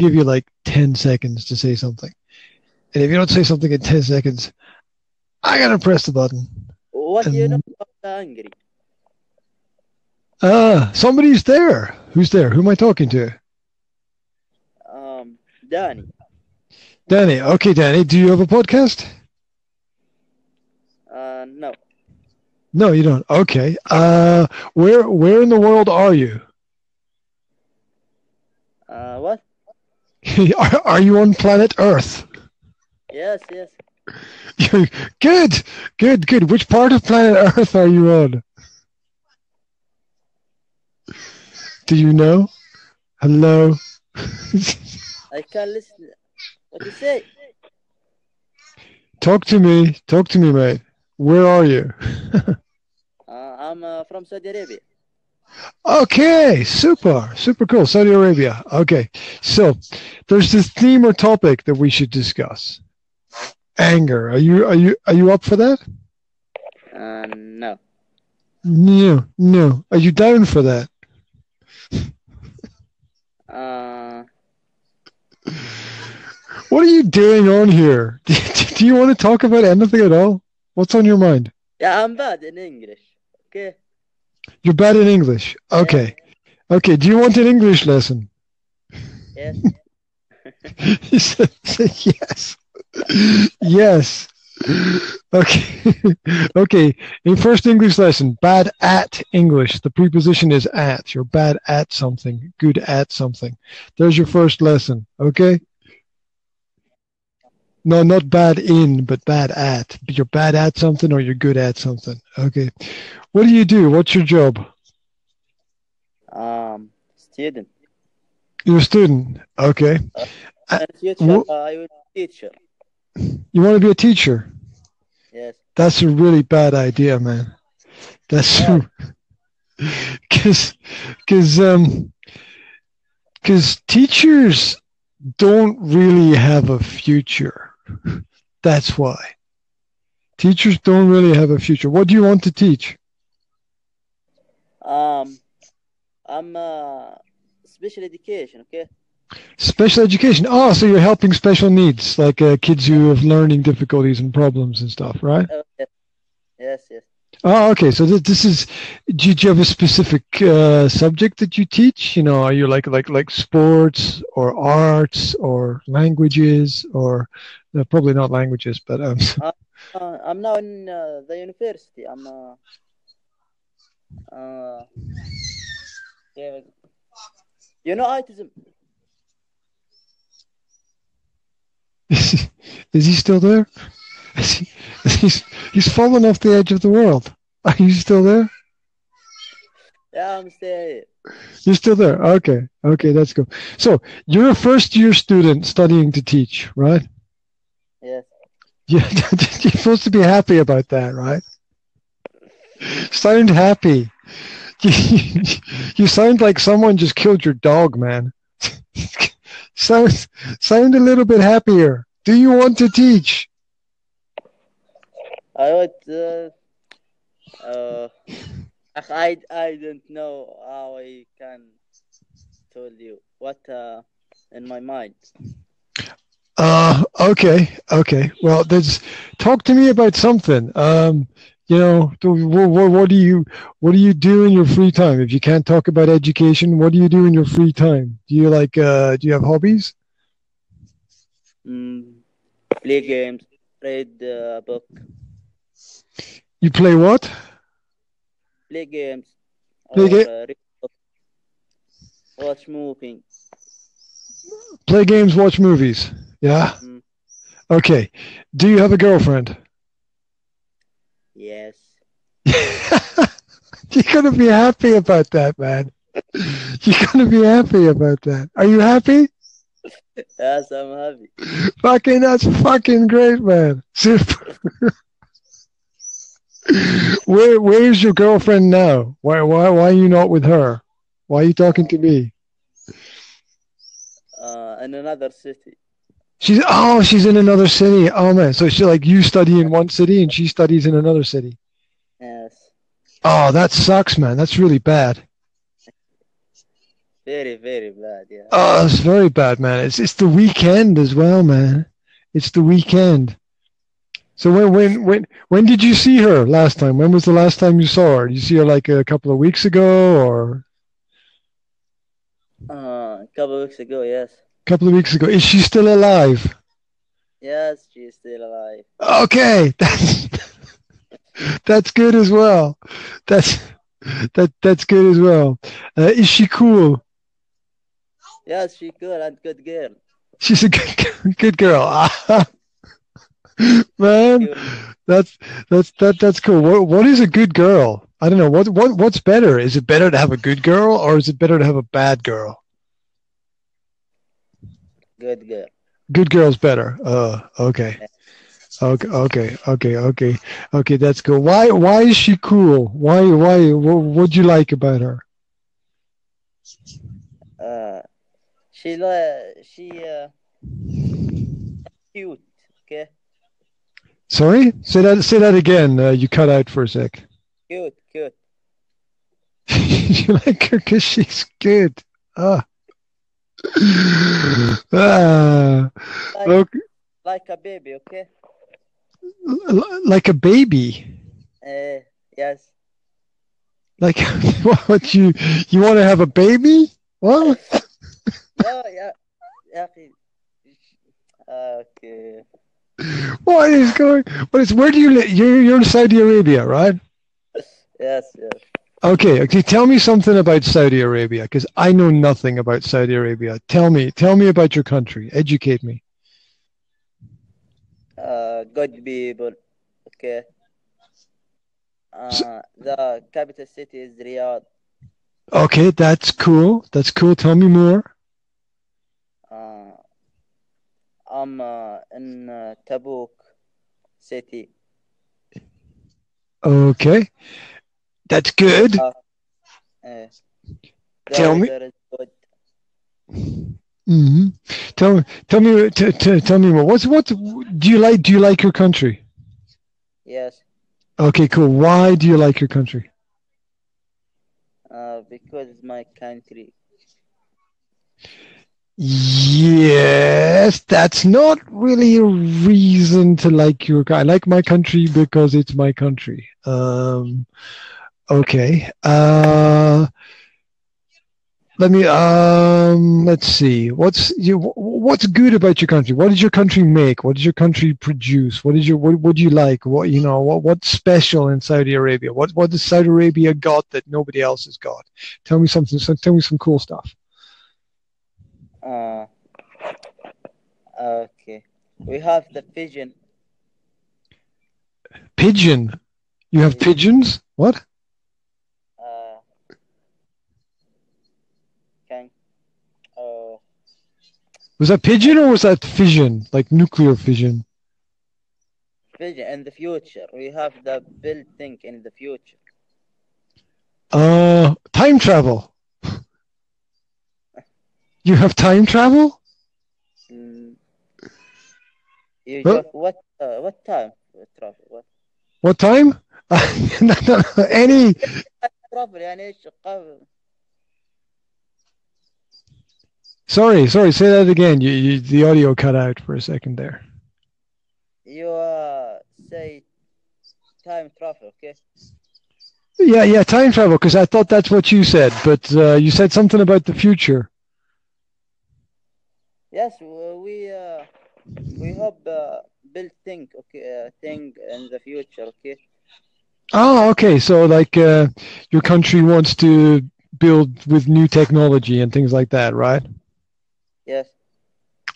give you like 10 seconds to say something. And if you don't say something in 10 seconds, I gotta press the button. What do you know about the angry? Somebody's there. Who's there? Who am I talking to? Danny. Danny. Okay, Danny. Do you have a podcast? No. No, you don't. Okay. Where in the world are you? What? Are you on planet Earth? Yes, yes. Good, good, good. Which part of planet Earth are you on? Do you know? Hello? I can't listen. What do you say? Talk to me. Talk to me, mate. Where are you? I'm from Saudi Arabia. Okay, super, super cool. Saudi Arabia. Okay, so there's this theme or topic that we should discuss. Anger. Are you up for that? No. No, no. Are you down for that? What are you doing on here? Do you want to talk about anything at all? What's on your mind? Yeah, I'm bad in English. Okay. You're bad in English. Okay. Yeah. Okay. Do you want an English lesson? Yes. He said yes. Yes. Okay. Okay. Your first English lesson, bad at English. The preposition is at. You're bad at something, good at something. There's your first lesson. Okay. No, not bad in, but bad at. You're bad at something or you're good at something. Okay. What do you do? What's your job? Student. You're a student. Okay. I would be a teacher. You want to be a teacher? Yes. That's a really bad idea, man. That's because teachers don't really have a future. That's why. Teachers don't really have a future. What do you want to teach? I'm special education, okay? Special education. Oh, so you're helping special needs, like kids who have learning difficulties and problems and stuff, right? Yes, yes. Oh, okay. So this is, do you have a specific subject that you teach? You know, are you like sports or arts or languages or probably not languages, but I'm now in the university. I'm yeah. You know autism. Is he still there? He's fallen off the edge of the world. Are you still there? Yeah, I'm still here. You're still there. Okay. Okay, that's cool. So you're a first-year student studying to teach, right? Yes. Yeah. You're supposed to be happy about that, right? Sound happy. You sound like someone just killed your dog, man. Sound a little bit happier. Do you want to teach? I would, I don't know how I can tell you what in my mind. Okay. Well, talk to me about something. You know, what do you do in your free time? If you can't talk about education, what do you do in your free time? Do you do you have hobbies? Play games, read a book. You play what? Play games. Read books. Watch movies. Play games, watch movies. Yeah? Mm. Okay. Do you have a girlfriend? Yes. You're going to be happy about that, man. You're going to be happy about that. Are you happy? Yes, I'm happy. That's fucking great, man. Super. Where's your girlfriend now? Why are you not with her? Why are you talking to me? In another city. She's in another city. Oh man, so she you study in one city and she studies in another city. Yes. Oh, that sucks, man. That's really bad. Very, very bad, yeah. Oh, it's very bad, man. It's the weekend as well, man. It's the weekend. So when did you see her last time? When was the last time you saw her? Did you see her like a couple of weeks ago, or? A couple of weeks ago, yes. A couple of weeks ago. Is she still alive? Yes, she's still alive. Okay, that's good as well. That's good as well. Is she cool? Yes, she's cool and good girl. She's a good girl. Man, that's cool. What is a good girl? I don't know. What's better? Is it better to have a good girl, or is it better to have a bad girl? Good girl. Good girl's better. Okay. That's cool. Why is she cool? Why? What'd you like about her? Cute. Okay. Sorry. Say that again. You cut out for a sec. Cute. You like her because she's good. Like a baby, okay? Like a baby? Yes. Like, what, you want to have a baby? What? No, yeah. Okay. Where do you live? You're in Saudi Arabia, right? Yes. Okay, tell me something about Saudi Arabia, because I know nothing about Saudi Arabia. Tell me about your country. Educate me. Good people, okay. The capital city is Riyadh. Okay, that's cool. Tell me more. I'm in Tabuk city. Okay, that's good. Tell me. Mm-hmm. Tell me more. What do you like? Do you like your country? Yes. Okay, cool. Why do you like your country? Because it's my country. Yes, that's not really a reason to like your country. I like my country because it's my country. Okay. Let's see. What's good about your country? What does your country make? What does your country produce? What do you like? What's special in Saudi Arabia? What does Saudi Arabia got that nobody else has got? Tell me something. Tell me some cool stuff. Okay. We have the pigeon. Pigeon? You have pigeons? What? Was that pigeon or was that fission, like nuclear fission? Fission in the future. We have the building in the future. Time travel. You have time travel? What time travel? What time? no. Any. Sorry. Say that again. The audio cut out for a second there. You say time travel, okay? Yeah, time travel. Because I thought that's what you said, but you said something about the future. Yes, we hope build thing in the future, okay? Oh, okay. So like your country wants to build with new technology and things like that, right? Yes.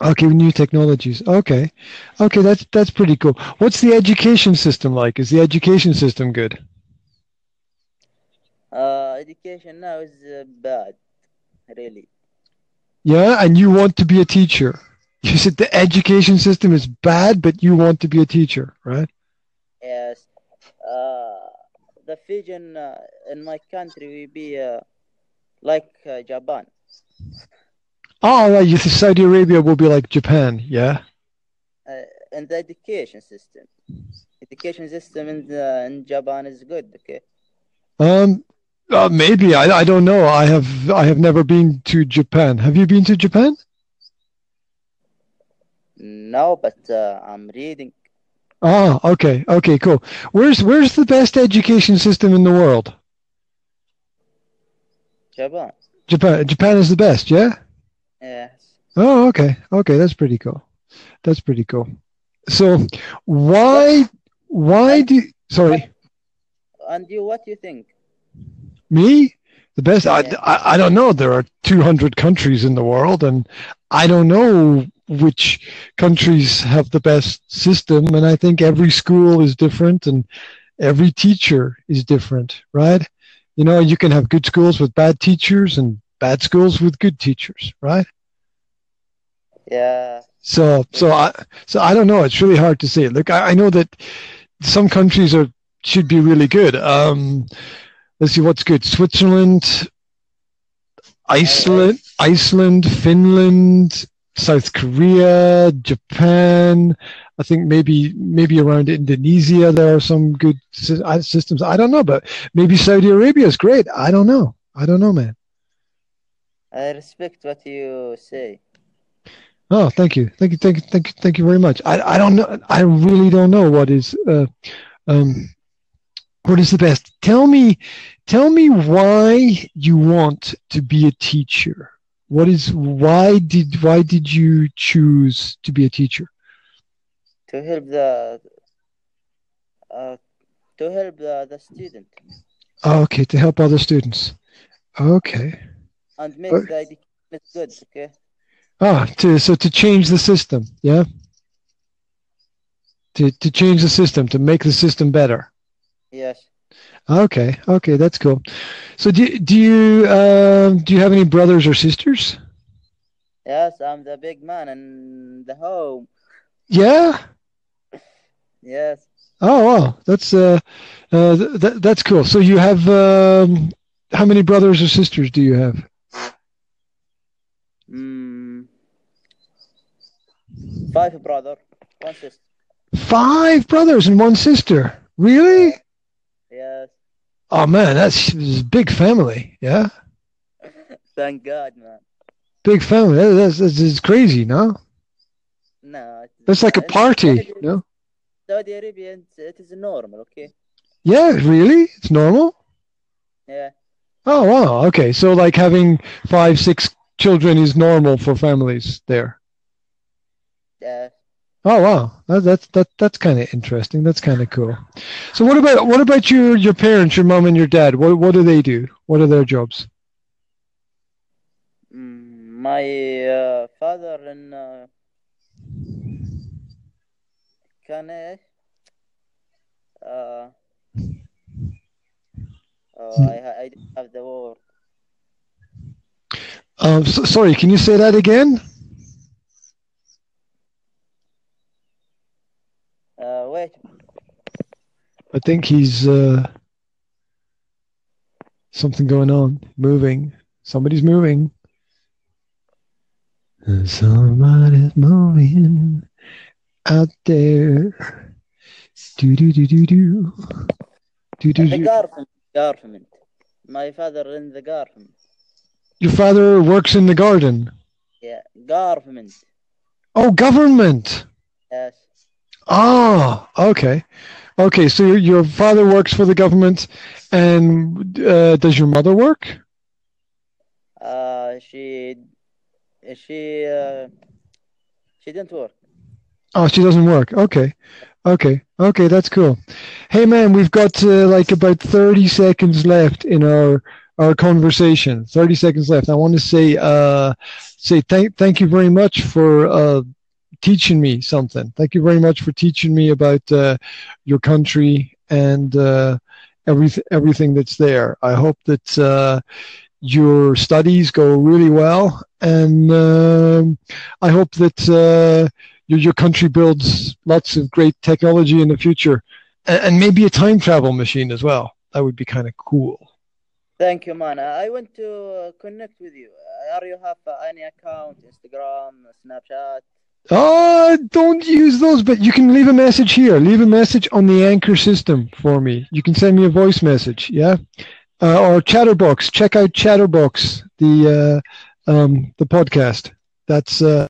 Okay, new technologies. Okay, that's pretty cool. What's the education system like? Is the education system good? Education now is bad, really. Yeah, and you want to be a teacher. You said the education system is bad, but you want to be a teacher, right? Yes. The vision in my country will be like Japan. Oh, right. You think Saudi Arabia will be like Japan, yeah? And the education system in Japan is good, okay? Maybe I don't know. I have never been to Japan. Have you been to Japan? No, but I'm reading. Ah, okay, cool. Where's the best education system in the world? Japan is the best, yeah? Yes. Oh, okay. That's pretty cool. So, Sorry. And you, what do you think? Me? The best? Yeah. I don't know. There are 200 countries in the world, and I don't know which countries have the best system. And I think every school is different, and every teacher is different, right? You know, you can have good schools with bad teachers and bad schools with good teachers, right? Yeah. So I don't know. It's really hard to say. Look, I know that some countries should be really good. Let's see what's good. Switzerland, Iceland, Finland, South Korea, Japan. I think maybe around Indonesia there are some good systems. I don't know, but maybe Saudi Arabia is great. I don't know, man. I respect what you say. Oh, thank you very much. I don't know. I really don't know what is the best. Tell me why you want to be a teacher. Why did you choose to be a teacher? To help the student. Okay, to help other students. Okay. And make the education good. Okay. To change the system, yeah? To change the system, to make the system better. Yes. Okay, that's cool. So do you have any brothers or sisters? Yes, I'm the big man in the home. Yeah? Yes. Oh, wow, that's cool. So you have how many brothers or sisters do you have? Five brothers, one sister. 5 brothers and 1 sister. Really? Yes. Oh man, that's a big family. Yeah. Thank God, man. Big family. That's crazy, no? No. That's like a party, no? Saudi Arabia, it is normal, okay? Yeah, really? It's normal? Yeah. Oh wow. Okay, so like having 5, 6 children is normal for families there. Yeah. Oh wow, that's kind of interesting. That's kind of cool. So what about your parents, your mom and your dad? What do they do? What are their jobs? My father in I didn't have the word. Sorry, can you say that again? Wait. I think he's something going on. Moving. Somebody's moving. Somebody's moving out there. Do. The garden. My father in the garden. Your father works in the garden? Yeah, government. Oh, government. Yes. Ah, okay. So your father works for the government, and does your mother work? She didn't work. Oh, she doesn't work. Okay. That's cool. Hey, man, we've got like about 30 seconds left in our conversation. 30 seconds left. I want to say thank you very much for teaching me something. Thank you very much for teaching me about your country and everything that's there. I hope that your studies go really well, and I hope that your country builds lots of great technology in the future, and maybe a time travel machine as well. That would be kind of cool. Thank you, man. I want to connect with you. Are you have any account, Instagram, Snapchat? Don't use those, but you can leave a message here. Leave a message on the Anchor system for me. You can send me a voice message, yeah? or Chatter-Box. Check out Chatter-Box, the podcast. That's